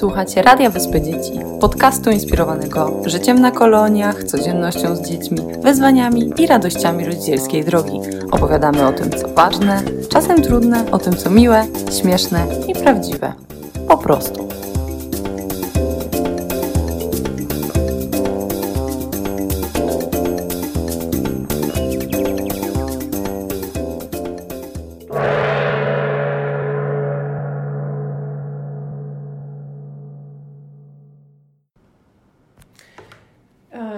Słuchacie Radia Wyspy Dzieci, podcastu inspirowanego życiem na koloniach, codziennością z dziećmi, wyzwaniami i radościami rodzicielskiej drogi. Opowiadamy o tym, co ważne, czasem trudne, o tym, co miłe, śmieszne i prawdziwe. Po prostu.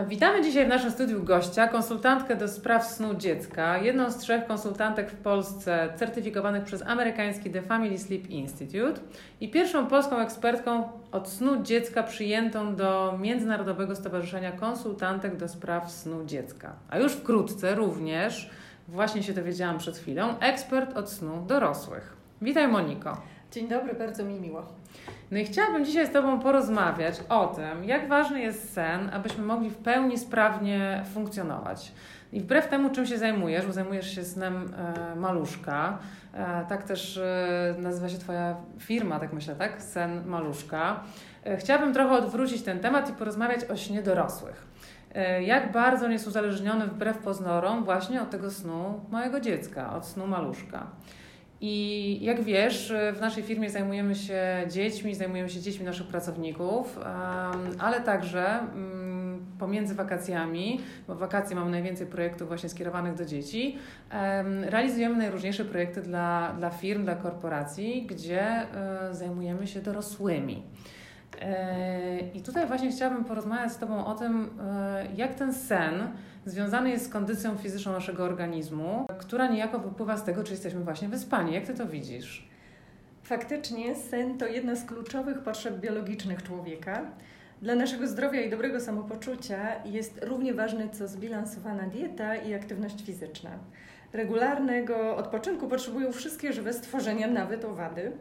Witamy dzisiaj w naszym studiu gościa, konsultantkę do spraw snu dziecka, jedną z 3 konsultantek w Polsce certyfikowanych przez amerykański The Family Sleep Institute i pierwszą polską ekspertką od snu dziecka przyjętą do Międzynarodowego Stowarzyszenia Konsultantek do spraw snu dziecka. A już wkrótce również, właśnie się dowiedziałam przed chwilą, ekspert od snu dorosłych. Witaj, Moniko. Dzień dobry, bardzo mi miło. No i chciałabym dzisiaj z Tobą porozmawiać o tym, jak ważny jest sen, abyśmy mogli w pełni sprawnie funkcjonować. I wbrew temu, czym się zajmujesz, bo zajmujesz się snem maluszka, tak też nazywa się Twoja firma, tak myślę, tak? Sen maluszka. Chciałabym trochę odwrócić ten temat i porozmawiać o śnie dorosłych. Jak bardzo on jest uzależniony wbrew pozorom właśnie od tego snu małego dziecka, od snu maluszka. I jak wiesz, w naszej firmie zajmujemy się dziećmi naszych pracowników, ale także pomiędzy wakacjami, bo w wakacje mamy najwięcej projektów właśnie skierowanych do dzieci, realizujemy najróżniejsze projekty dla firm, dla korporacji, gdzie zajmujemy się dorosłymi. I tutaj właśnie chciałabym porozmawiać z Tobą o tym, jak ten sen związany jest z kondycją fizyczną naszego organizmu, która niejako wypływa z tego, czy jesteśmy właśnie wyspani. Jak Ty to widzisz? Faktycznie sen to jedna z kluczowych potrzeb biologicznych człowieka. Dla naszego zdrowia i dobrego samopoczucia jest równie ważny co zbilansowana dieta i aktywność fizyczna. Regularnego odpoczynku potrzebują wszystkie żywe stworzenia, nawet owady.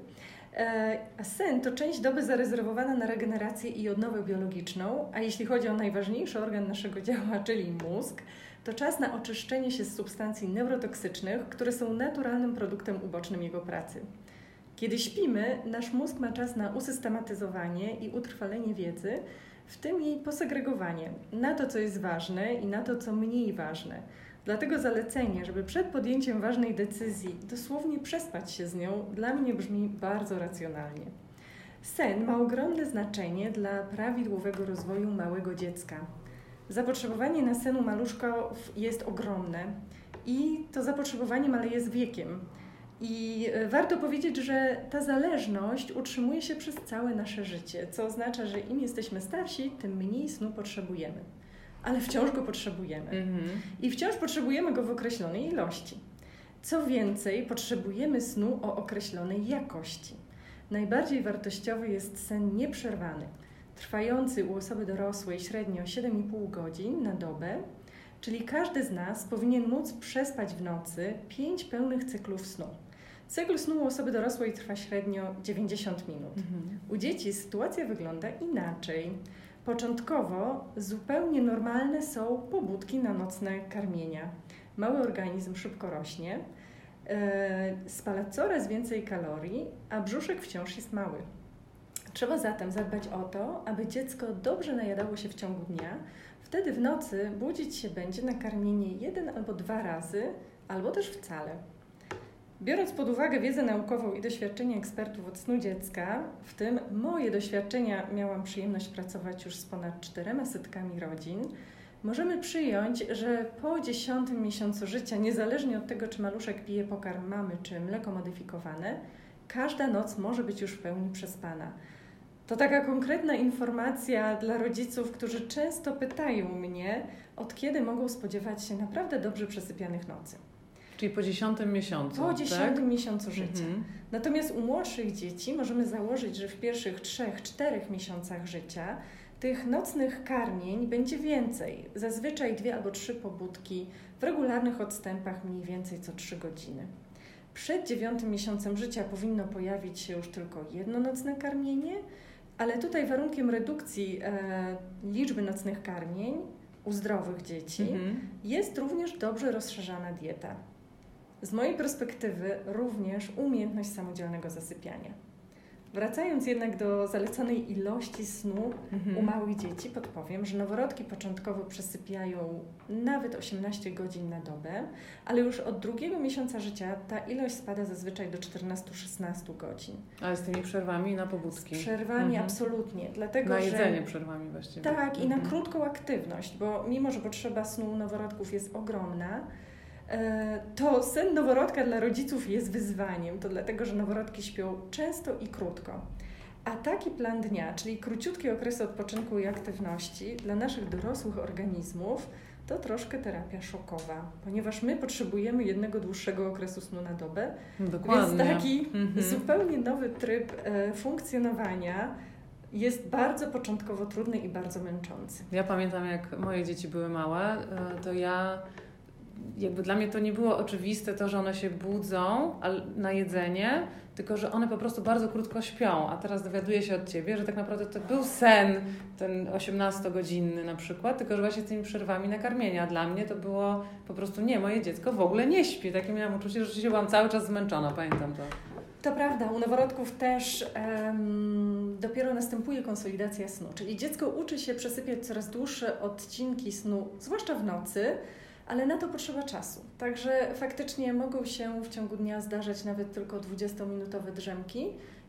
A sen to część doby zarezerwowana na regenerację i odnowę biologiczną, a jeśli chodzi o najważniejszy organ naszego ciała, czyli mózg, to czas na oczyszczenie się z substancji neurotoksycznych, które są naturalnym produktem ubocznym jego pracy. Kiedy śpimy, nasz mózg ma czas na usystematyzowanie i utrwalenie wiedzy, w tym jej posegregowanie, na to, co jest ważne i na to, co mniej ważne. Dlatego zalecenie, żeby przed podjęciem ważnej decyzji dosłownie przespać się z nią, dla mnie brzmi bardzo racjonalnie. Sen ma ogromne znaczenie dla prawidłowego rozwoju małego dziecka. Zapotrzebowanie na sen u maluszków jest ogromne i to zapotrzebowanie maleje z wiekiem. I warto powiedzieć, że ta zależność utrzymuje się przez całe nasze życie, co oznacza, że im jesteśmy starsi, tym mniej snu potrzebujemy. Ale wciąż go potrzebujemy. I wciąż potrzebujemy go w określonej ilości. Co więcej, potrzebujemy snu o określonej jakości. Najbardziej wartościowy jest sen nieprzerwany, trwający u osoby dorosłej średnio 7,5 godzin na dobę, czyli każdy z nas powinien móc przespać w nocy 5 pełnych cyklów snu. Cykl snu u osoby dorosłej trwa średnio 90 minut. U dzieci sytuacja wygląda inaczej. Początkowo zupełnie normalne są pobudki na nocne karmienia. Mały organizm szybko rośnie, spala coraz więcej kalorii, a brzuszek wciąż jest mały. Trzeba zatem zadbać o to, aby dziecko dobrze najadało się w ciągu dnia. Wtedy w nocy budzić się będzie na karmienie 1 albo 2 razy, albo też wcale. Biorąc pod uwagę wiedzę naukową i doświadczenie ekspertów od snu dziecka, w tym moje doświadczenia, miałam przyjemność pracować już z ponad 400 rodzin, możemy przyjąć, że po 10 miesiącu życia, niezależnie od tego, czy maluszek pije pokarm mamy, czy mleko modyfikowane, każda noc może być już w pełni przespana. To taka konkretna informacja dla rodziców, którzy często pytają mnie, od kiedy mogą spodziewać się naprawdę dobrze przesypianych nocy. Czyli po 10 miesiącu, po 10 miesiącu życia. Natomiast u młodszych dzieci możemy założyć, że w pierwszych 3-4 miesiącach życia tych nocnych karmień będzie więcej. Zazwyczaj 2 albo 3 pobudki w regularnych odstępach mniej więcej co 3 godziny. Przed 9 miesiącem życia powinno pojawić się już tylko jedno nocne karmienie, ale tutaj warunkiem redukcji liczby nocnych karmień u zdrowych dzieci jest również dobrze rozszerzana dieta. Z mojej perspektywy również umiejętność samodzielnego zasypiania. Wracając jednak do zalecanej ilości snu u małych dzieci, podpowiem, że noworodki początkowo przesypiają nawet 18 godzin na dobę, ale już od drugiego miesiąca życia ta ilość spada zazwyczaj do 14-16 godzin. Ale z tymi przerwami na pobudki? Z przerwami absolutnie. Dlatego, na jedzenie że... przerwami właściwie. Tak, i na krótką aktywność, bo mimo, że potrzeba snu noworodków jest ogromna, to sen noworodka dla rodziców jest wyzwaniem. To dlatego, że noworodki śpią często i krótko. A taki plan dnia, czyli króciutki okres odpoczynku i aktywności dla naszych dorosłych organizmów, to troszkę terapia szokowa, ponieważ my potrzebujemy jednego dłuższego okresu snu na dobę. Dokładnie. Więc taki zupełnie nowy tryb funkcjonowania jest bardzo początkowo trudny i bardzo męczący. Ja pamiętam, jak moje dzieci były małe, to ja... Jakby dla mnie to nie było oczywiste to, że one się budzą na jedzenie, tylko że one po prostu bardzo krótko śpią, a teraz dowiaduję się od Ciebie, że tak naprawdę to był sen, ten 18-godzinny na przykład, tylko że właśnie z tymi przerwami nakarmienia. Dla mnie to było po prostu nie, moje dziecko w ogóle nie śpi. Takie miałam uczucie, że rzeczywiście byłam cały czas zmęczona, pamiętam to. To prawda, u noworodków też dopiero następuje konsolidacja snu, czyli dziecko uczy się przesypiać coraz dłuższe odcinki snu, zwłaszcza w nocy, ale na to potrzeba czasu. Także faktycznie mogą się w ciągu dnia zdarzać nawet tylko 20-minutowe drzemki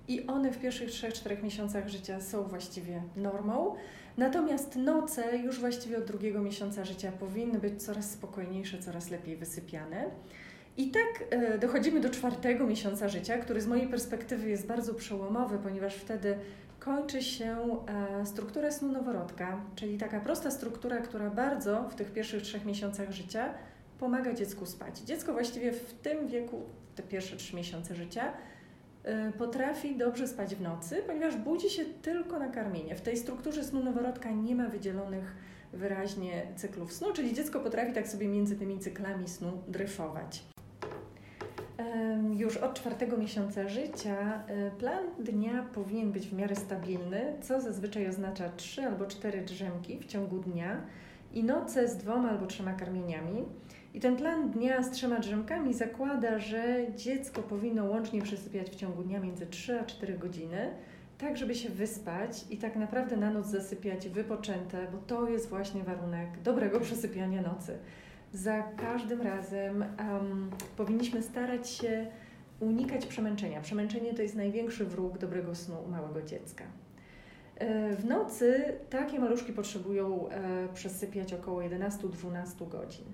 i one w pierwszych 3-4 miesiącach życia są właściwie normą. Natomiast noce już właściwie od drugiego miesiąca życia powinny być coraz spokojniejsze, coraz lepiej wysypiane. I tak dochodzimy do 4 miesiąca życia, który z mojej perspektywy jest bardzo przełomowy, ponieważ wtedy kończy się struktura snu noworodka, czyli taka prosta struktura, która bardzo w tych pierwszych 3 miesiącach życia pomaga dziecku spać. Dziecko właściwie w tym wieku, te pierwsze 3 miesiące życia, potrafi dobrze spać w nocy, ponieważ budzi się tylko na karmienie. W tej strukturze snu noworodka nie ma wydzielonych wyraźnie cyklów snu, czyli dziecko potrafi tak sobie między tymi cyklami snu dryfować. Już od 4 miesiąca życia plan dnia powinien być w miarę stabilny, co zazwyczaj oznacza 3 albo 4 drzemki w ciągu dnia i noce z 2 albo 3 karmieniami. I ten plan dnia z 3 drzemkami zakłada, że dziecko powinno łącznie przesypiać w ciągu dnia między 3 a 4 godziny, tak żeby się wyspać i tak naprawdę na noc zasypiać wypoczęte, bo to jest właśnie warunek dobrego przesypiania nocy. Za każdym razem powinniśmy starać się unikać przemęczenia. Przemęczenie to jest największy wróg dobrego snu u małego dziecka. W nocy takie maluszki potrzebują przesypiać około 11-12 godzin.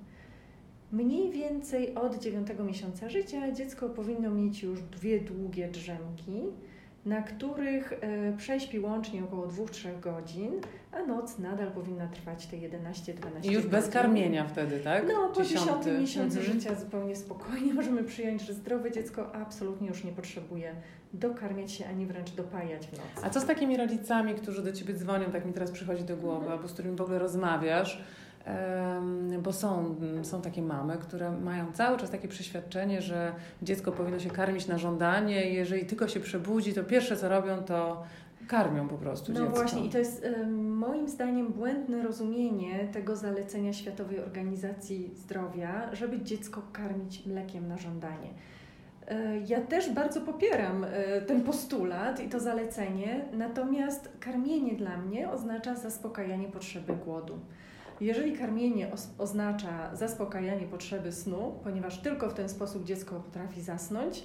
Mniej więcej od 9 miesiąca życia dziecko powinno mieć już 2 długie drzemki, na których prześpi łącznie około 2-3 godzin, a noc nadal powinna trwać te 11-12 godzin. I już bez karmienia wtedy, tak? No, po 10 miesiącu życia zupełnie spokojnie możemy przyjąć, że zdrowe dziecko absolutnie już nie potrzebuje dokarmiać się, ani wręcz dopajać w nocy. A co z takimi rodzicami, którzy do Ciebie dzwonią, tak mi teraz przychodzi do głowy, albo z którymi w ogóle rozmawiasz? Bo są takie mamy, które mają cały czas takie przeświadczenie, że dziecko powinno się karmić na żądanie i jeżeli tylko się przebudzi, to pierwsze co robią, to karmią po prostu dziecko. No właśnie i to jest moim zdaniem błędne rozumienie tego zalecenia Światowej Organizacji Zdrowia, żeby dziecko karmić mlekiem na żądanie. Ja też bardzo popieram ten postulat i to zalecenie, natomiast karmienie dla mnie oznacza zaspokajanie potrzeby głodu. Jeżeli karmienie oznacza zaspokajanie potrzeby snu, ponieważ tylko w ten sposób dziecko potrafi zasnąć,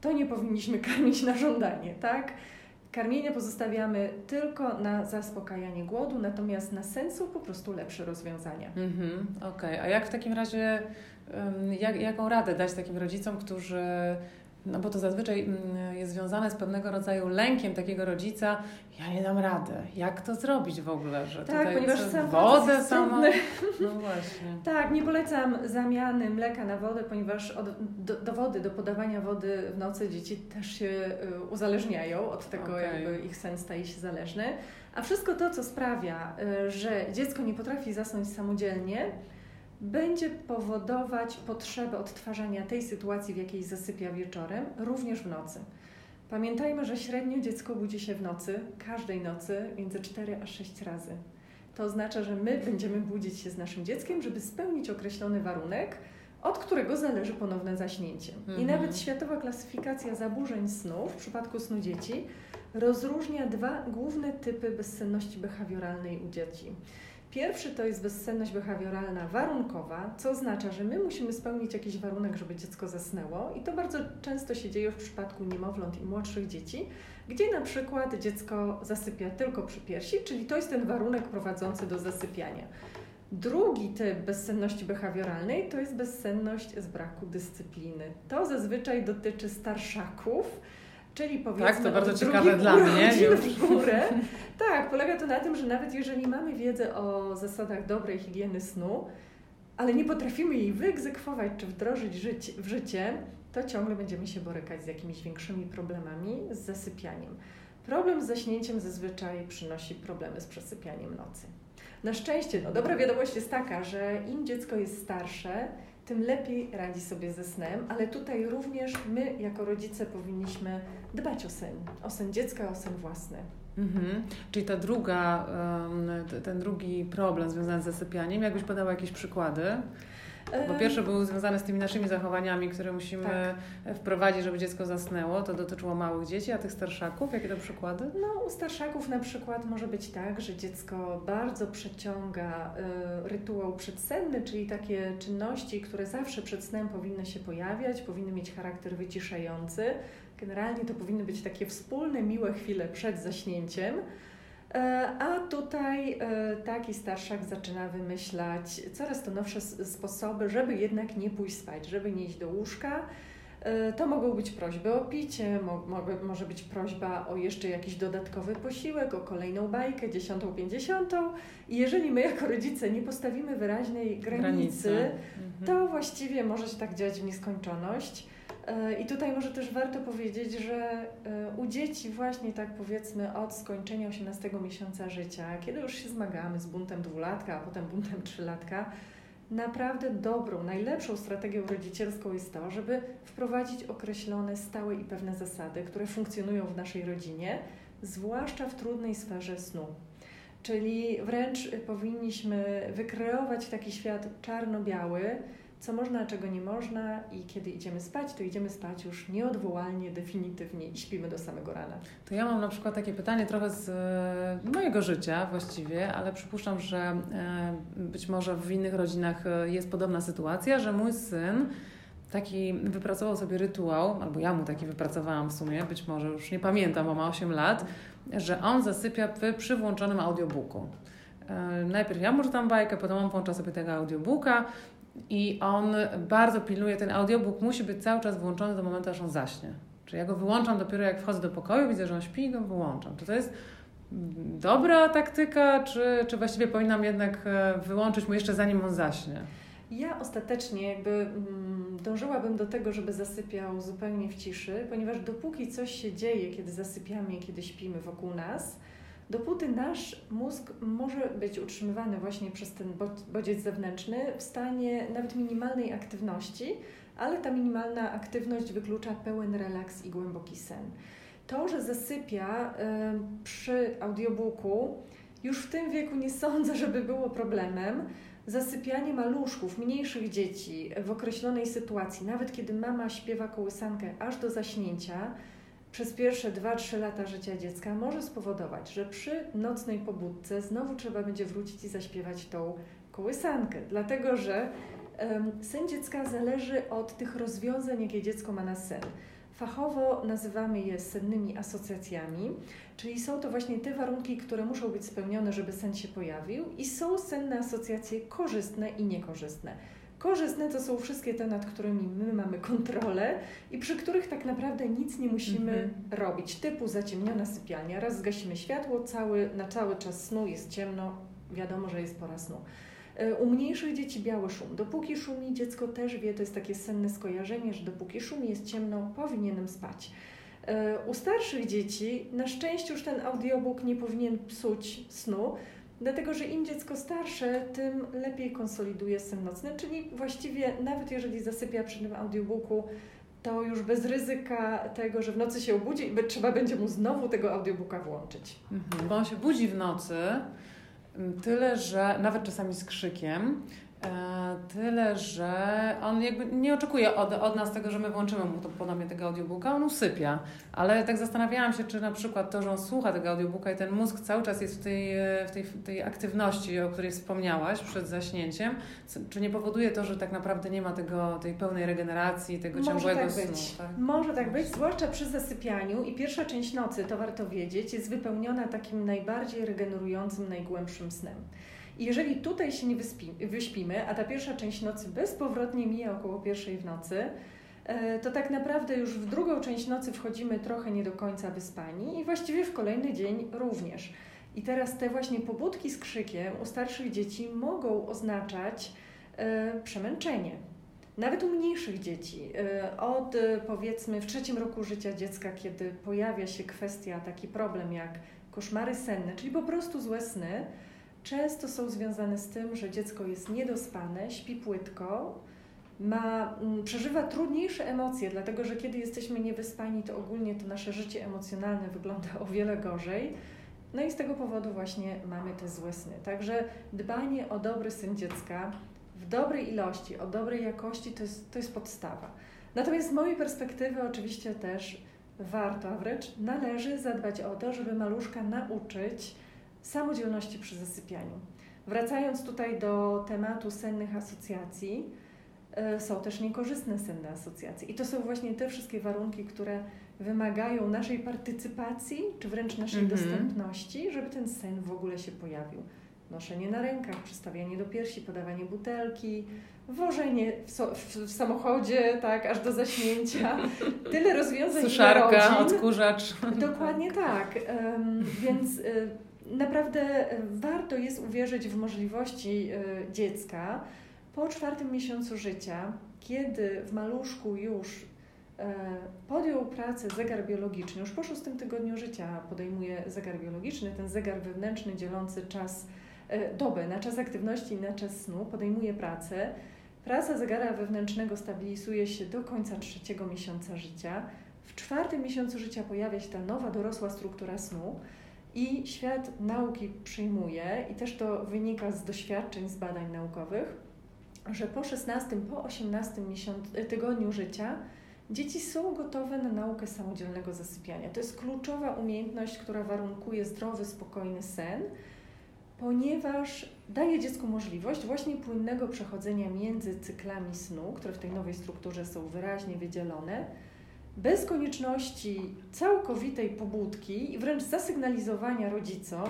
to nie powinniśmy karmić na żądanie, tak? Karmienie pozostawiamy tylko na zaspokajanie głodu, natomiast na sen są po prostu lepsze rozwiązania. Okej. A jak w takim razie, jaką radę dać takim rodzicom, którzy... No bo to zazwyczaj jest związane z pewnego rodzaju lękiem takiego rodzica. Ja nie dam rady. Jak to zrobić w ogóle? Że tak, ponieważ sam wodę jest sama... No właśnie. Tak, nie polecam zamiany mleka na wodę, ponieważ do wody, do podawania wody w nocy dzieci też się uzależniają od tego, jakby ich sen staje się zależny. A wszystko to, co sprawia, że dziecko nie potrafi zasnąć samodzielnie, będzie powodować potrzebę odtwarzania tej sytuacji, w jakiej zasypia wieczorem, również w nocy. Pamiętajmy, że średnio dziecko budzi się w nocy, każdej nocy, między 4 a 6 razy. To oznacza, że my będziemy budzić się z naszym dzieckiem, żeby spełnić określony warunek, od którego zależy ponowne zaśnięcie. I nawet Światowa Klasyfikacja Zaburzeń Snu w przypadku snu dzieci rozróżnia dwa główne typy bezsenności behawioralnej u dzieci. Pierwszy to jest bezsenność behawioralna warunkowa, co oznacza, że my musimy spełnić jakiś warunek, żeby dziecko zasnęło i to bardzo często się dzieje w przypadku niemowląt i młodszych dzieci, gdzie na przykład dziecko zasypia tylko przy piersi, czyli to jest ten warunek prowadzący do zasypiania. Drugi typ bezsenności behawioralnej to jest bezsenność z braku dyscypliny. To zazwyczaj dotyczy starszaków, czyli powiedzmy tak, to bardzo ciekawe dla mnie. W górę. Tak, polega to na tym, że nawet jeżeli mamy wiedzę o zasadach dobrej higieny snu, ale nie potrafimy jej wyegzekwować czy wdrożyć w życie, to ciągle będziemy się borykać z jakimiś większymi problemami z zasypianiem. Problem z zaśnięciem zazwyczaj przynosi problemy z przesypianiem nocy. Na szczęście, dobra wiadomość jest taka, że im dziecko jest starsze, tym lepiej radzi sobie ze snem, ale tutaj również my jako rodzice powinniśmy dbać o sen dziecka, o sen własny. Mhm. Czyli ten drugi problem związany z zasypianiem, jakbyś podała jakieś przykłady? Bo pierwszy był związany z tymi naszymi zachowaniami, które musimy wprowadzić, żeby dziecko zasnęło. To dotyczyło małych dzieci, a tych starszaków? Jakie to przykłady? No, u starszaków na przykład może być tak, że dziecko bardzo przeciąga rytuał przedsenny, czyli takie czynności, które zawsze przed snem powinny się pojawiać, powinny mieć charakter wyciszający. Generalnie to powinny być takie wspólne, miłe chwile przed zaśnięciem. A tutaj taki starszak zaczyna wymyślać coraz to nowsze sposoby, żeby jednak nie pójść spać, żeby nie iść do łóżka. To mogą być prośby o picie, może być prośba o jeszcze jakiś dodatkowy posiłek, o kolejną bajkę, 10., 50. I jeżeli my jako rodzice nie postawimy wyraźnej granicy, to właściwie może się tak dziać w nieskończoność. I tutaj może też warto powiedzieć, że u dzieci właśnie tak powiedzmy od skończenia 18 miesiąca życia, kiedy już się zmagamy z buntem 2-latka, a potem buntem 3-latka, naprawdę dobrą, najlepszą strategią rodzicielską jest to, żeby wprowadzić określone, stałe i pewne zasady, które funkcjonują w naszej rodzinie, zwłaszcza w trudnej sferze snu. Czyli wręcz powinniśmy wykreować taki świat czarno-biały, co można, czego nie można i kiedy idziemy spać, to idziemy spać już nieodwołalnie, definitywnie i śpimy do samego rana. To ja mam na przykład takie pytanie trochę z mojego życia właściwie, ale przypuszczam, że być może w innych rodzinach jest podobna sytuacja, że mój syn taki wypracował sobie rytuał, albo ja mu taki wypracowałam w sumie, być może już nie pamiętam, bo ma 8 lat, że on zasypia przy włączonym audiobooku. Najpierw ja mu czytam bajkę, potem on włącza sobie tego audiobooka, i on bardzo pilnuje, ten audiobook musi być cały czas włączony do momentu, aż on zaśnie. Czyli ja go wyłączam dopiero jak wchodzę do pokoju, widzę, że on śpi i go wyłączam. Czy to jest dobra taktyka, czy właściwie powinnam jednak wyłączyć mu jeszcze zanim on zaśnie? Ja ostatecznie jakby dążyłabym do tego, żeby zasypiał zupełnie w ciszy, ponieważ dopóki coś się dzieje, kiedy zasypiamy, kiedy śpimy wokół nas, dopóty nasz mózg może być utrzymywany właśnie przez ten bodziec zewnętrzny w stanie nawet minimalnej aktywności, ale ta minimalna aktywność wyklucza pełen relaks i głęboki sen. To, że zasypia przy audiobooku, już w tym wieku nie sądzę, żeby było problemem. Zasypianie maluszków, mniejszych dzieci w określonej sytuacji, nawet kiedy mama śpiewa kołysankę aż do zaśnięcia, przez pierwsze 2-3 lata życia dziecka może spowodować, że przy nocnej pobudce znowu trzeba będzie wrócić i zaśpiewać tą kołysankę, dlatego że sen dziecka zależy od tych rozwiązań, jakie dziecko ma na sen. Fachowo nazywamy je sennymi asocjacjami, czyli są to właśnie te warunki, które muszą być spełnione, żeby sen się pojawił i są senne asocjacje korzystne i niekorzystne. Korzystne to są wszystkie te, nad którymi my mamy kontrolę i przy których tak naprawdę nic nie musimy robić, typu zaciemniona sypialnia. Raz zgasimy światło, na cały czas snu jest ciemno, wiadomo, że jest pora snu. U mniejszych dzieci biały szum. Dopóki szumi, dziecko też wie, to jest takie senne skojarzenie, że dopóki szumi, jest ciemno, powinienem spać. U starszych dzieci na szczęście już ten audiobook nie powinien psuć snu, dlatego, że im dziecko starsze, tym lepiej konsoliduje sen nocny, czyli właściwie nawet jeżeli zasypia przy tym audiobooku, to już bez ryzyka tego, że w nocy się obudzi i trzeba będzie mu znowu tego audiobooka włączyć. Bo on się budzi w nocy, tyle że nawet czasami z krzykiem, Tyle, że on jakby nie oczekuje od nas tego, że my włączymy mu to ponownie tego audiobooka, on usypia. Ale tak zastanawiałam się, czy na przykład to, że on słucha tego audiobooka i ten mózg cały czas jest w tej aktywności, o której wspomniałaś przed zaśnięciem, czy nie powoduje to, że tak naprawdę nie ma tej pełnej regeneracji, tego ciągłego snu. Tak? Może tak być, zwłaszcza przy zasypianiu i pierwsza część nocy, to warto wiedzieć, jest wypełniona takim najbardziej regenerującym, najgłębszym snem. I jeżeli tutaj się nie wyśpimy, a ta pierwsza część nocy bezpowrotnie mija około 1:00 w nocy, to tak naprawdę już w drugą część nocy wchodzimy trochę nie do końca wyspani i właściwie w kolejny dzień również. I teraz te właśnie pobudki z krzykiem u starszych dzieci mogą oznaczać przemęczenie. Nawet u mniejszych dzieci, od powiedzmy w 3. roku życia dziecka, kiedy pojawia się kwestia, taki problem jak koszmary senne, czyli po prostu złe sny, często są związane z tym, że dziecko jest niedospane, śpi płytko, przeżywa trudniejsze emocje, dlatego że kiedy jesteśmy niewyspani, to ogólnie to nasze życie emocjonalne wygląda o wiele gorzej. No i z tego powodu właśnie mamy te złe sny. Także dbanie o dobry sen dziecka w dobrej ilości, o dobrej jakości to jest podstawa. Natomiast z mojej perspektywy oczywiście też warto, a wręcz należy zadbać o to, żeby maluszka nauczyć samodzielności przy zasypianiu. Wracając tutaj do tematu sennych asocjacji, są też niekorzystne senne asocjacje. I to są właśnie te wszystkie warunki, które wymagają naszej partycypacji, czy wręcz naszej dostępności, żeby ten sen w ogóle się pojawił. Noszenie na rękach, przystawianie do piersi, podawanie butelki, wożenie w samochodzie, tak, aż do zaśnięcia. Tyle rozwiązań. Suszarka, odkurzacz. Dokładnie tak. Więc naprawdę warto jest uwierzyć w możliwości dziecka po 4. miesiącu życia, kiedy w maluszku już podjął pracę zegar biologiczny, już po 6. tygodniu życia podejmuje zegar biologiczny, ten zegar wewnętrzny dzielący czas doby na czas aktywności i na czas snu, podejmuje pracę. Praca zegara wewnętrznego stabilizuje się do końca 3. miesiąca życia. W 4. miesiącu życia pojawia się ta nowa dorosła struktura snu. I świat nauki przyjmuje, i też to wynika z doświadczeń, z badań naukowych, że po 16, po 18 tygodniu życia dzieci są gotowe na naukę samodzielnego zasypiania. To jest kluczowa umiejętność, która warunkuje zdrowy, spokojny sen, ponieważ daje dziecku możliwość właśnie płynnego przechodzenia między cyklami snu, które w tej nowej strukturze są wyraźnie wydzielone, bez konieczności całkowitej pobudki i wręcz zasygnalizowania rodzicom,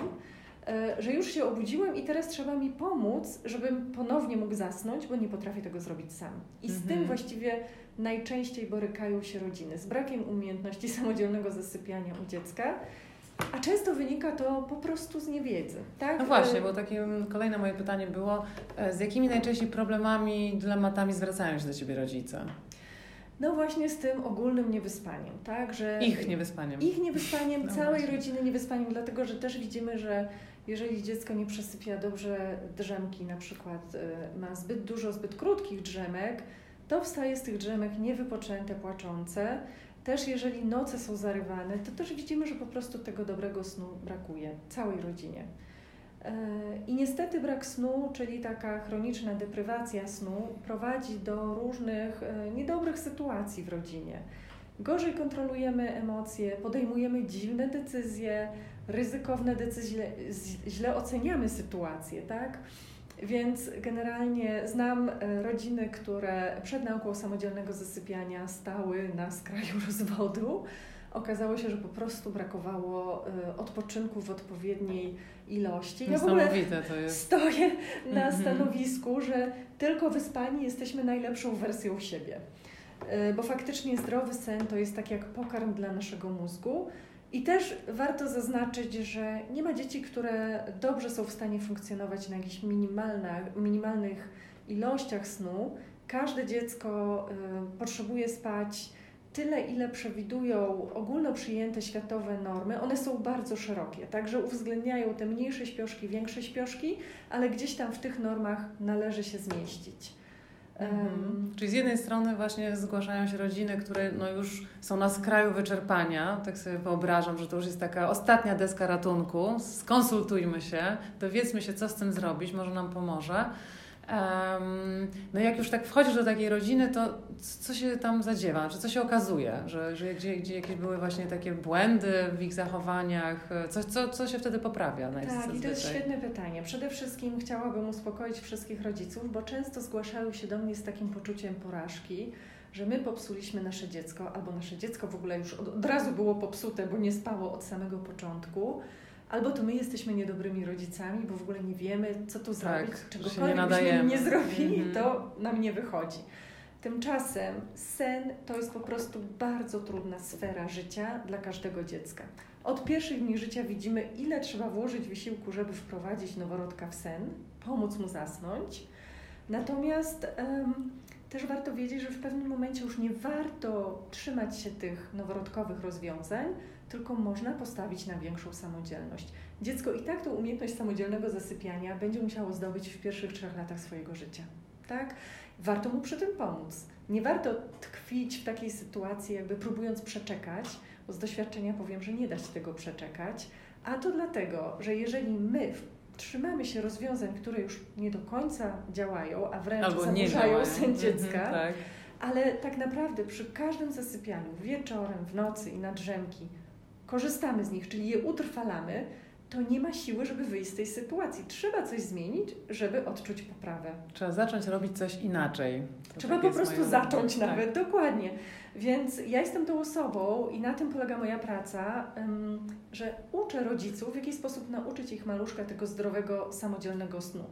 że już się obudziłem i teraz trzeba mi pomóc, żebym ponownie mógł zasnąć, bo nie potrafię tego zrobić sam. I z tym właściwie najczęściej borykają się rodziny, z brakiem umiejętności samodzielnego zasypiania u dziecka. A często wynika to po prostu z niewiedzy, tak? No właśnie, bo takie kolejne moje pytanie było, z jakimi najczęściej problemami, dylematami zwracają się do Ciebie rodzice? No właśnie z tym ogólnym niewyspaniem, tak? Że ich niewyspaniem, no całej właśnie rodziny niewyspaniem, dlatego że też widzimy, że jeżeli dziecko nie przesypia dobrze drzemki, na przykład ma zbyt dużo, zbyt krótkich drzemek, to wstaje z tych drzemek niewypoczęte, płaczące. Też jeżeli noce są zarywane, to też widzimy, że po prostu tego dobrego snu brakuje całej rodzinie. I niestety brak snu, czyli taka chroniczna deprywacja snu, prowadzi do różnych niedobrych sytuacji w rodzinie. Gorzej kontrolujemy emocje, podejmujemy dziwne decyzje, ryzykowne decyzje, źle oceniamy sytuację, tak? Więc generalnie znam rodziny, które przed nauką samodzielnego zasypiania stały na skraju rozwodu. Okazało się, że po prostu brakowało odpoczynku w odpowiedniej ilości. Ja w ogóle to jest. Stoję na stanowisku, że tylko wyspani jesteśmy najlepszą wersją siebie. Bo faktycznie zdrowy sen to jest tak jak pokarm dla naszego mózgu. I też warto zaznaczyć, że nie ma dzieci, które dobrze są w stanie funkcjonować na jakichś minimalnych ilościach snu. Każde dziecko potrzebuje spać tyle, ile przewidują ogólnoprzyjęte światowe normy. One są bardzo szerokie, także uwzględniają te mniejsze śpioszki, większe śpioszki, ale gdzieś tam w tych normach należy się zmieścić. Czyli z jednej strony właśnie zgłaszają się rodziny, które no już są na skraju wyczerpania, tak sobie wyobrażam, że to już jest taka ostatnia deska ratunku, skonsultujmy się, dowiedzmy się, co z tym zrobić, może nam pomoże. No jak już tak wchodzisz do takiej rodziny, to co się tam zadziewa, czy co się okazuje, że gdzie jakieś były właśnie takie błędy w ich zachowaniach, co się wtedy poprawia? Tak, i to jest świetne pytanie. Przede wszystkim chciałabym uspokoić wszystkich rodziców, bo często zgłaszają się do mnie z takim poczuciem porażki, że my popsuliśmy nasze dziecko, albo nasze dziecko w ogóle już od razu było popsute, bo nie spało od samego początku. Albo to my jesteśmy niedobrymi rodzicami, bo w ogóle nie wiemy, co tu zrobić, czegokolwiek byśmy nie zrobili, to nam nie wychodzi. Tymczasem sen to jest po prostu bardzo trudna sfera życia dla każdego dziecka. Od pierwszych dni życia widzimy, ile trzeba włożyć wysiłku, żeby wprowadzić noworodka w sen, pomóc mu zasnąć. Natomiast też warto wiedzieć, że w pewnym momencie już nie warto trzymać się tych noworodkowych rozwiązań, tylko można postawić na większą samodzielność. Dziecko i tak tą umiejętność samodzielnego zasypiania będzie musiało zdobyć w pierwszych 3 latach swojego życia. Tak? Warto mu przy tym pomóc. Nie warto tkwić w takiej sytuacji, jakby próbując przeczekać, bo z doświadczenia powiem, że nie da się tego przeczekać, a to dlatego, że jeżeli my trzymamy się rozwiązań, które już nie do końca działają, a wręcz zaburzają sen dziecka, tak. Ale tak naprawdę przy każdym zasypianiu, wieczorem, w nocy i na drzemki, korzystamy z nich, czyli je utrwalamy, to nie ma siły, żeby wyjść z tej sytuacji. Trzeba coś zmienić, żeby odczuć poprawę. Trzeba zacząć robić coś inaczej. Trzeba po prostu zacząć nawet, dokładnie. Więc ja jestem tą osobą i na tym polega moja praca, że uczę rodziców, w jaki sposób nauczyć ich maluszka tego zdrowego, samodzielnego snu.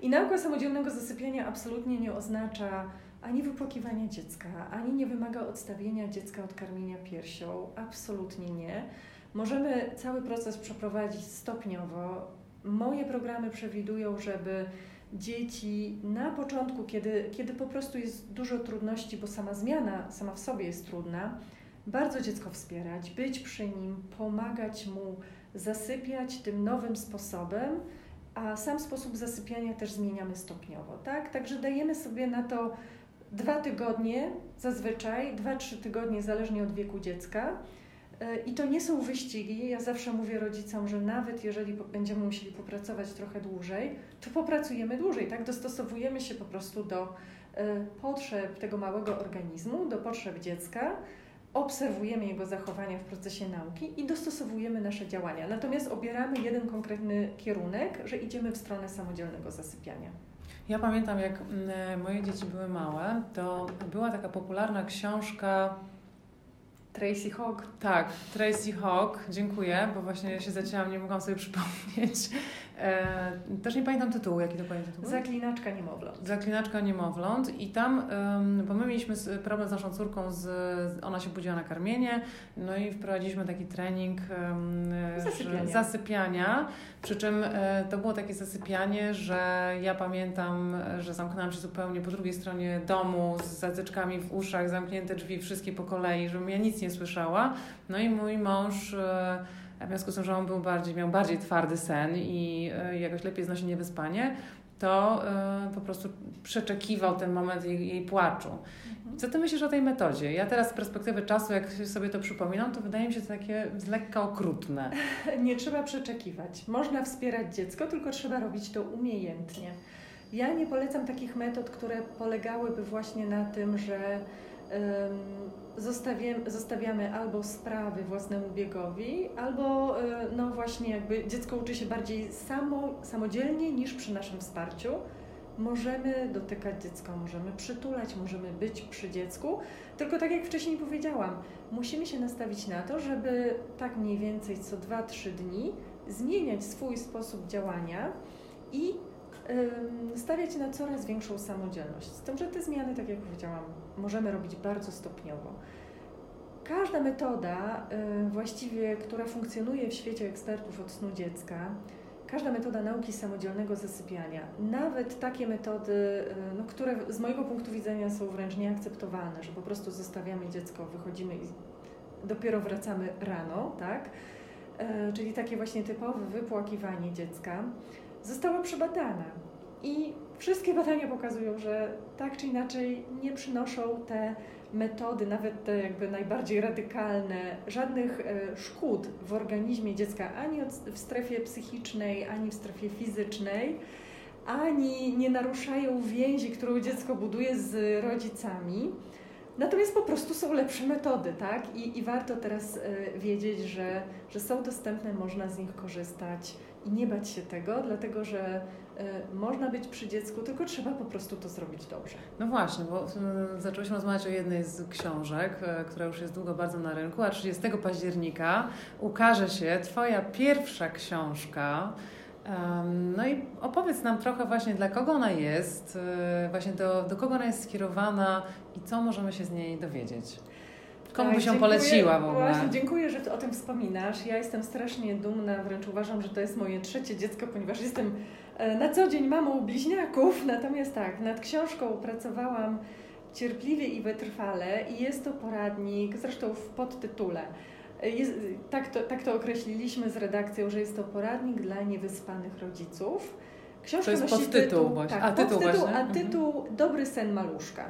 I nauka samodzielnego zasypiania absolutnie nie oznacza ani wypłakiwania dziecka, ani nie wymaga odstawienia dziecka od karmienia piersią. Absolutnie nie. Możemy cały proces przeprowadzić stopniowo. Moje programy przewidują, żeby dzieci na początku, kiedy po prostu jest dużo trudności, bo sama zmiana sama w sobie jest trudna, bardzo dziecko wspierać, być przy nim, pomagać mu zasypiać tym nowym sposobem, a sam sposób zasypiania też zmieniamy stopniowo. Tak? Także dajemy sobie na to 2 tygodnie, zazwyczaj 2-3 tygodnie, zależnie od wieku dziecka. I to nie są wyścigi. Ja zawsze mówię rodzicom, że nawet jeżeli będziemy musieli popracować trochę dłużej, to popracujemy dłużej, tak? Dostosowujemy się po prostu do potrzeb tego małego organizmu, do potrzeb dziecka, obserwujemy jego zachowania w procesie nauki i dostosowujemy nasze działania. Natomiast obieramy jeden konkretny kierunek, że idziemy w stronę samodzielnego zasypiania. Ja pamiętam, jak moje dzieci były małe, to była taka popularna książka Tracy Hawk. Tak, Tracy Hawk, dziękuję, bo właśnie ja się zacięłam, nie mogłam sobie przypomnieć. Też nie pamiętam tytułu, jaki dokładnie tytuł? Zaklinaczka niemowląt. Zaklinaczka niemowląt i tam, bo my mieliśmy problem z naszą córką, ona się budziła na karmienie, no i wprowadziliśmy taki trening zasypiania, przy czym to było takie zasypianie, że ja pamiętam, że zamknęłam się zupełnie po drugiej stronie domu z zatyczkami w uszach, zamknięte drzwi, wszystkie po kolei, żebym ja nic nie słyszała, no i mój mąż w związku z tym, że on miał bardziej twardy sen i jakoś lepiej znosi niewyspanie, to po prostu przeczekiwał ten moment jej płaczu. Co ty myślisz o tej metodzie? Ja teraz z perspektywy czasu, jak sobie to przypominam, to wydaje mi się to takie z lekka okrutne. Nie trzeba przeczekiwać. Można wspierać dziecko, tylko trzeba robić to umiejętnie. Ja nie polecam takich metod, które polegałyby właśnie na tym, że zostawiamy albo sprawy własnemu biegowi, albo no właśnie jakby dziecko uczy się bardziej samodzielnie niż przy naszym wsparciu. Możemy dotykać dziecka, możemy przytulać, możemy być przy dziecku, tylko tak jak wcześniej powiedziałam, musimy się nastawić na to, żeby tak mniej więcej co 2-3 dni zmieniać swój sposób działania i stawiać na coraz większą samodzielność. Z tym, że te zmiany, tak jak powiedziałam, możemy robić bardzo stopniowo. Każda metoda właściwie, która funkcjonuje w świecie ekspertów od snu dziecka, każda metoda nauki samodzielnego zasypiania, nawet takie metody, no, które z mojego punktu widzenia są wręcz nieakceptowalne, że po prostu zostawiamy dziecko, wychodzimy i dopiero wracamy rano, tak? Czyli takie właśnie typowe wypłakiwanie dziecka, została przebadana i wszystkie badania pokazują, że tak czy inaczej nie przynoszą te metody, nawet te jakby najbardziej radykalne, żadnych szkód w organizmie dziecka, ani w strefie psychicznej, ani w strefie fizycznej. ani nie naruszają więzi, którą dziecko buduje z rodzicami. Natomiast po prostu są lepsze metody, tak? I warto teraz wiedzieć, że są dostępne, można z nich korzystać i nie bać się tego, dlatego że można być przy dziecku, tylko trzeba po prostu to zrobić dobrze. No właśnie, bo zaczęłyśmy rozmawiać o jednej z książek, która już jest długo bardzo na rynku, a 30 października ukaże się Twoja pierwsza książka. No i opowiedz nam trochę właśnie, dla kogo ona jest, właśnie do kogo ona jest skierowana i co możemy się z niej dowiedzieć. Komu byś ją poleciła w ogóle? Właśnie, dziękuję, że o tym wspominasz. Ja jestem strasznie dumna, wręcz uważam, że to jest moje trzecie dziecko, ponieważ jestem na co dzień mamą bliźniaków. Natomiast tak, nad książką pracowałam cierpliwie i wytrwale i jest to poradnik, zresztą w podtytule. Tak to określiliśmy z redakcją, że jest to poradnik dla niewyspanych rodziców. Książka to jest podtytuł, właśnie. Tak, a tytuł Dobry sen maluszka.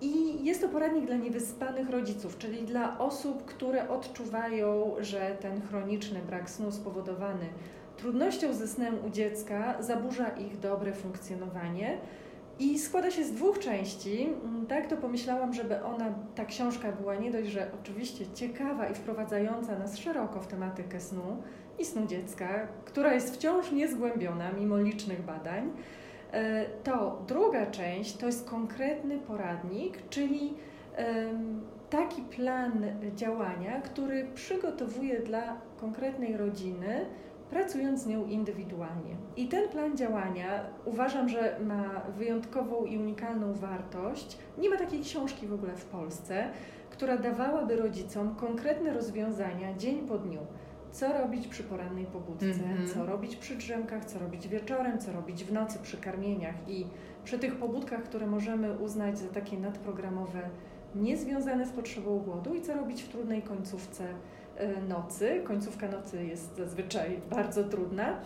I jest to poradnik dla niewyspanych rodziców, czyli dla osób, które odczuwają, że ten chroniczny brak snu spowodowany trudnością ze snem u dziecka zaburza ich dobre funkcjonowanie. I składa się z dwóch części, tak to pomyślałam, żeby ta książka była nie dość, że oczywiście ciekawa i wprowadzająca nas szeroko w tematykę snu i snu dziecka, która jest wciąż niezgłębiona mimo licznych badań, to druga część to jest konkretny poradnik, czyli taki plan działania, który przygotowuje dla konkretnej rodziny, pracując z nią indywidualnie. I ten plan działania uważam, że ma wyjątkową i unikalną wartość. Nie ma takiej książki w ogóle w Polsce, która dawałaby rodzicom konkretne rozwiązania dzień po dniu. Co robić przy porannej pobudce, co robić przy drzemkach, co robić wieczorem, co robić w nocy przy karmieniach i przy tych pobudkach, które możemy uznać za takie nadprogramowe, niezwiązane z potrzebą głodu i co robić w trudnej końcówce nocy. Końcówka nocy jest zazwyczaj bardzo trudna,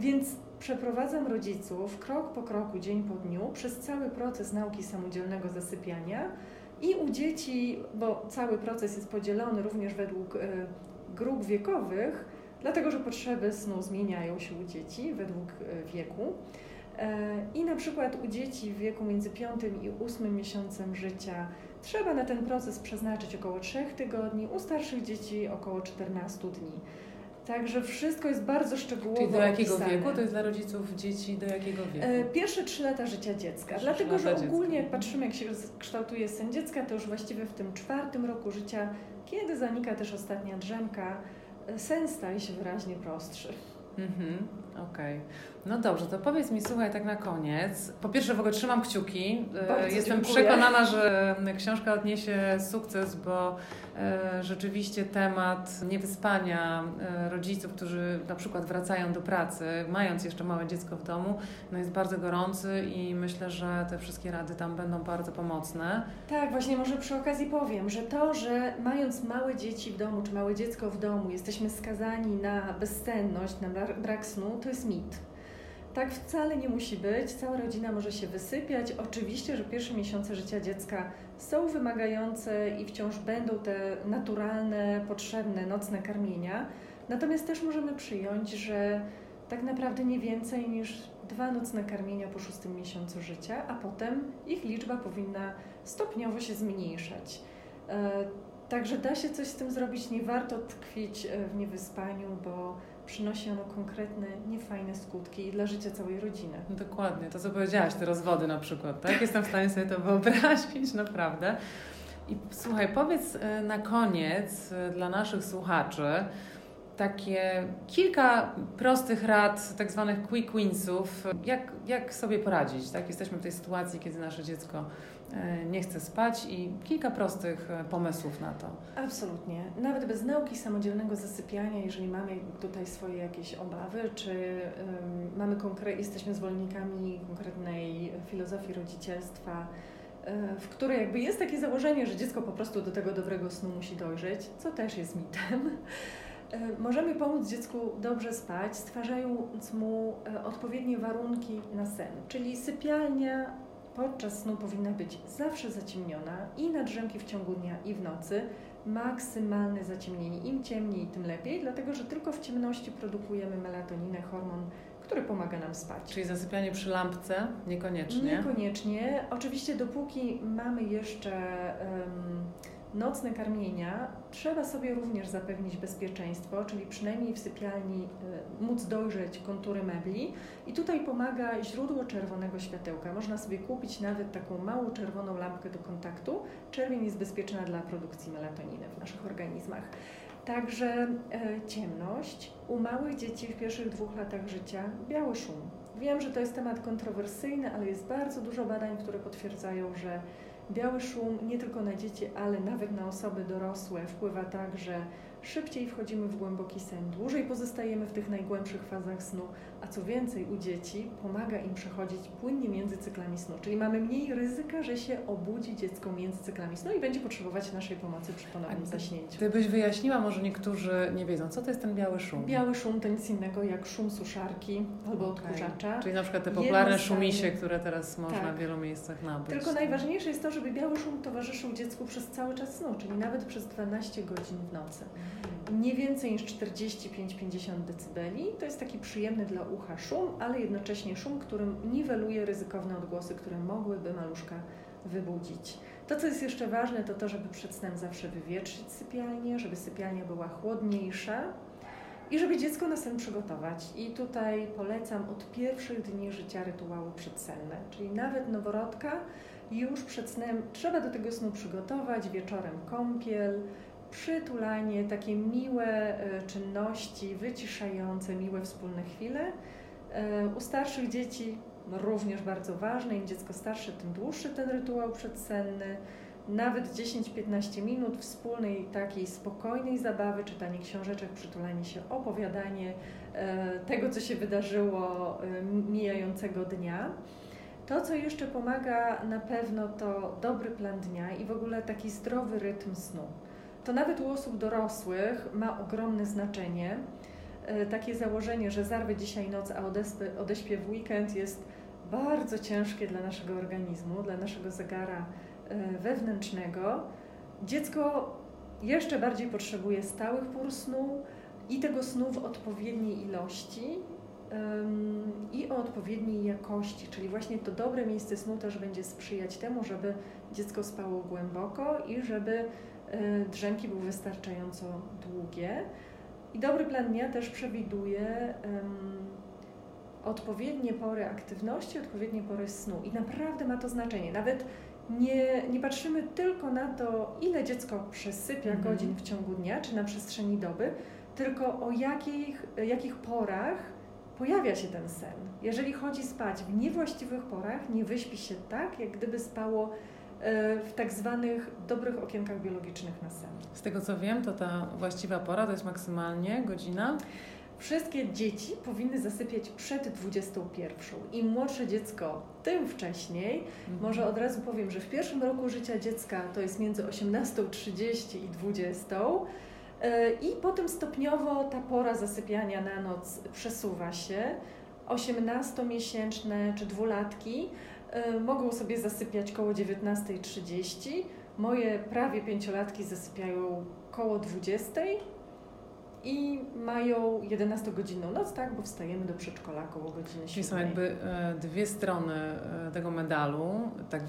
więc przeprowadzam rodziców krok po kroku, dzień po dniu przez cały proces nauki samodzielnego zasypiania i u dzieci, bo cały proces jest podzielony również według grup wiekowych, dlatego że potrzeby snu zmieniają się u dzieci według wieku. I na przykład u dzieci w wieku między 5 i 8 miesiącem życia trzeba na ten proces przeznaczyć około 3 tygodni, u starszych dzieci około 14 dni. Także wszystko jest bardzo szczegółowo opisane. Czyli do jakiego wieku? To jest dla rodziców dzieci do jakiego wieku? Pierwsze 3 lata życia dziecka. Dlatego, że ogólnie jak patrzymy, jak się kształtuje sen dziecka, to już właściwie w tym 4 roku życia, kiedy zanika też ostatnia drzemka, sen staje się wyraźnie prostszy. Okej. No dobrze, to powiedz mi, słuchaj, tak na koniec. Po pierwsze, w ogóle trzymam kciuki. Jestem przekonana, że książka odniesie sukces, bo rzeczywiście temat niewyspania rodziców, którzy na przykład wracają do pracy, mając jeszcze małe dziecko w domu, no jest bardzo gorący i myślę, że te wszystkie rady tam będą bardzo pomocne. Tak, właśnie może przy okazji powiem, że to, że mając małe dzieci w domu, czy małe dziecko w domu, jesteśmy skazani na bezsenność, na brak snu, to jest mit. Tak wcale nie musi być, cała rodzina może się wysypiać. Oczywiście, że pierwsze miesiące życia dziecka są wymagające i wciąż będą te naturalne, potrzebne nocne karmienia. Natomiast też możemy przyjąć, że tak naprawdę nie więcej niż 2 nocne karmienia po 6 miesiącu życia, a potem ich liczba powinna stopniowo się zmniejszać. Także da się coś z tym zrobić, nie warto tkwić w niewyspaniu, bo przynosi ono konkretne, niefajne skutki dla życia całej rodziny. Dokładnie, to co powiedziałaś, te rozwody na przykład, tak? Jestem w stanie sobie to wyobrazić, naprawdę. I słuchaj, powiedz na koniec dla naszych słuchaczy takie kilka prostych rad, tak zwanych quick winsów, jak sobie poradzić, tak? Jesteśmy w tej sytuacji, kiedy nasze dziecko nie chce spać i kilka prostych pomysłów na to. Absolutnie. Nawet bez nauki samodzielnego zasypiania, jeżeli mamy tutaj swoje jakieś obawy, czy jesteśmy zwolennikami konkretnej filozofii rodzicielstwa, w której jakby jest takie założenie, że dziecko po prostu do tego dobrego snu musi dojrzeć, co też jest mitem. Możemy pomóc dziecku dobrze spać, stwarzając mu odpowiednie warunki na sen, czyli sypialnia podczas snu powinna być zawsze zaciemniona i na drzemki w ciągu dnia i w nocy, maksymalne zaciemnienie, im ciemniej tym lepiej, dlatego że tylko w ciemności produkujemy melatoninę, hormon, który pomaga nam spać. Czyli zasypianie przy lampce? Niekoniecznie? Niekoniecznie. Oczywiście dopóki mamy jeszcze nocne karmienia, trzeba sobie również zapewnić bezpieczeństwo, czyli przynajmniej w sypialni móc dojrzeć kontury mebli. I tutaj pomaga źródło czerwonego światełka. Można sobie kupić nawet taką małą czerwoną lampkę do kontaktu. Czerwień jest bezpieczna dla produkcji melatoniny w naszych organizmach. Także ciemność u małych dzieci w pierwszych 2 latach życia, biały szum. Wiem, że to jest temat kontrowersyjny, ale jest bardzo dużo badań, które potwierdzają, że biały szum nie tylko na dzieci, ale nawet na osoby dorosłe wpływa tak, że szybciej wchodzimy w głęboki sen, dłużej pozostajemy w tych najgłębszych fazach snu, a co więcej u dzieci pomaga im przechodzić płynnie między cyklami snu, czyli mamy mniej ryzyka, że się obudzi dziecko między cyklami snu i będzie potrzebować naszej pomocy przy ponownym zaśnięciu. Gdybyś wyjaśniła, może niektórzy nie wiedzą, co to jest ten biały szum? Biały szum to nic innego jak szum suszarki albo odkurzacza. Czyli na przykład te popularne szumisie, które teraz można w wielu miejscach nabyć. Tylko najważniejsze jest to, żeby biały szum towarzyszył dziecku przez cały czas snu, czyli nawet przez 12 godzin w nocy. Nie więcej niż 45-50 decybeli. To jest taki przyjemny dla ucha szum, ale jednocześnie szum, którym niweluje ryzykowne odgłosy, które mogłyby maluszka wybudzić. To, co jest jeszcze ważne, to to, żeby przed snem zawsze wywietrzyć sypialnię, żeby sypialnia była chłodniejsza i żeby dziecko na sen przygotować. I tutaj polecam od pierwszych dni życia rytuały przedsenne, czyli nawet noworodka już przed snem trzeba do tego snu przygotować, wieczorem kąpiel, przytulanie, takie miłe czynności, wyciszające, miłe wspólne chwile. U starszych dzieci również bardzo ważne, im dziecko starsze, tym dłuższy ten rytuał przedsenny. Nawet 10-15 minut wspólnej takiej spokojnej zabawy, czytanie książeczek, przytulanie się, opowiadanie tego, co się wydarzyło mijającego dnia. To, co jeszcze pomaga na pewno, to dobry plan dnia i w ogóle taki zdrowy rytm snu. To nawet u osób dorosłych ma ogromne znaczenie. Takie założenie, że zarwę dzisiaj noc, a odeśpię w weekend, jest bardzo ciężkie dla naszego organizmu, dla naszego zegara wewnętrznego. Dziecko jeszcze bardziej potrzebuje stałych pór snu i tego snu w odpowiedniej ilości i o odpowiedniej jakości, czyli właśnie to dobre miejsce snu też będzie sprzyjać temu, żeby dziecko spało głęboko i żeby drzemki były wystarczająco długie. I dobry plan dnia też przewiduje odpowiednie pory aktywności, odpowiednie pory snu. I naprawdę ma to znaczenie. Nawet nie patrzymy tylko na to, ile dziecko przesypia godzin w ciągu dnia, czy na przestrzeni doby, tylko o jakich porach pojawia się ten sen. Jeżeli chodzi spać w niewłaściwych porach, nie wyśpi się tak, jak gdyby spało w tak zwanych dobrych okienkach biologicznych na sen. Z tego co wiem, to ta właściwa pora to jest maksymalnie godzina? Wszystkie dzieci powinny zasypiać przed 21. Im młodsze dziecko, tym wcześniej. Może od razu powiem, że w pierwszym roku życia dziecka to jest między 18:30 i 20. I potem stopniowo ta pora zasypiania na noc przesuwa się. 18-miesięczne czy 2-latki mogą sobie zasypiać koło 19:30. Moje prawie 5-latki zasypiają koło 20:00 i mają 11-godzinną noc, tak, bo wstajemy do przedszkola koło godziny 7:00. Są jakby dwie strony tego medalu, tak,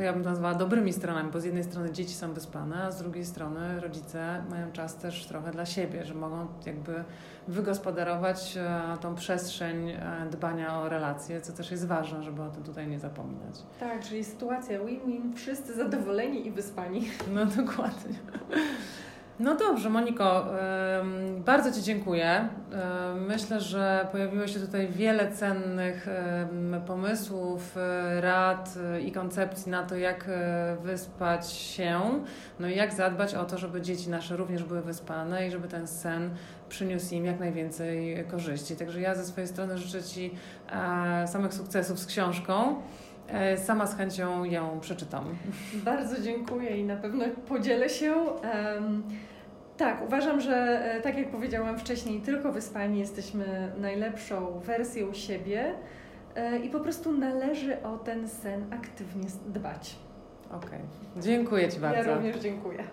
ja bym nazwała dobrymi stronami, bo z jednej strony dzieci są wyspane, a z drugiej strony rodzice mają czas też trochę dla siebie, że mogą jakby wygospodarować tą przestrzeń dbania o relacje, co też jest ważne, żeby o tym tutaj nie zapominać. Tak, czyli sytuacja win-win, wszyscy zadowoleni i wyspani. No dokładnie. No dobrze, Moniko, bardzo Ci dziękuję. Myślę, że pojawiło się tutaj wiele cennych pomysłów, rad i koncepcji na to, jak wyspać się, no i jak zadbać o to, żeby dzieci nasze również były wyspane i żeby ten sen przyniósł im jak najwięcej korzyści. Także ja ze swojej strony życzę Ci samych sukcesów z książką. Sama z chęcią ją przeczytam. Bardzo dziękuję i na pewno podzielę się. Tak, uważam, że tak jak powiedziałam wcześniej, tylko wyspani jesteśmy najlepszą wersją siebie i po prostu należy o ten sen aktywnie dbać. Okej. Dziękuję Ci bardzo. Ja również dziękuję.